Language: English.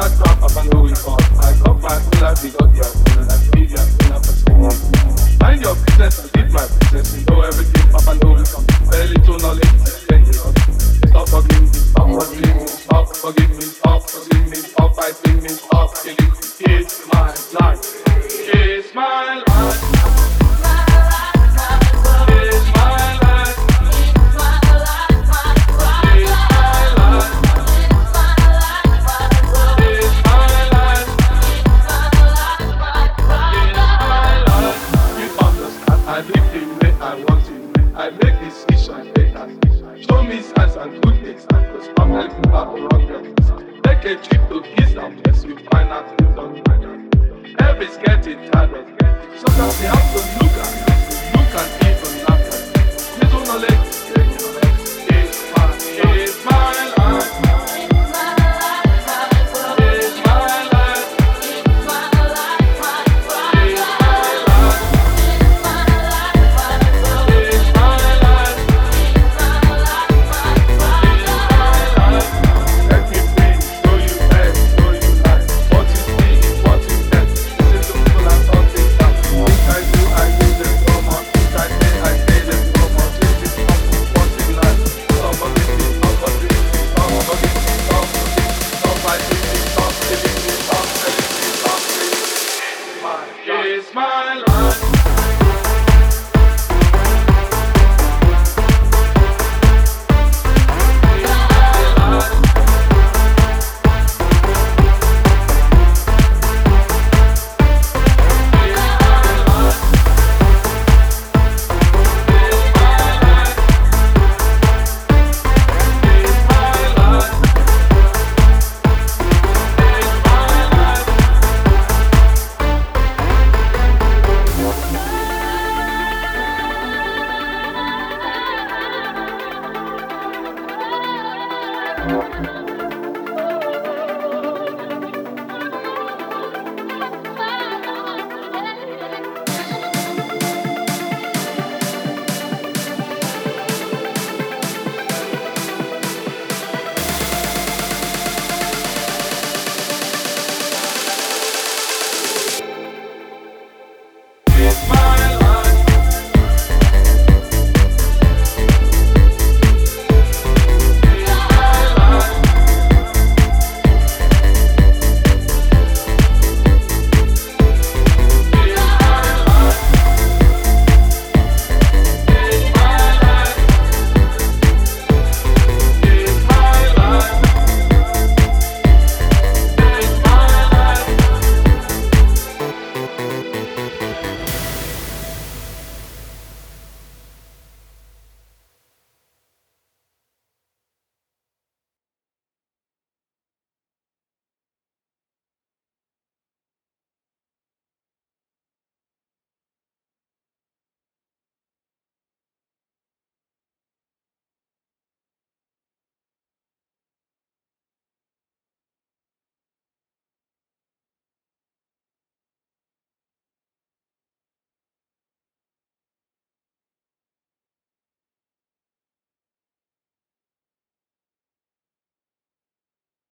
that drop up and going on. I go back till I be got your business and be your business and mind your business and keep my business. We know everything up and going on. Very little knowledge is dangerous. Stop forgiving me, stop forgiving me, stop forgiving me, stop forgiving me, stop fighting me, stop killing me. It's my life. It's my life. Sometimes we have to look at people, laugh at. They don't know.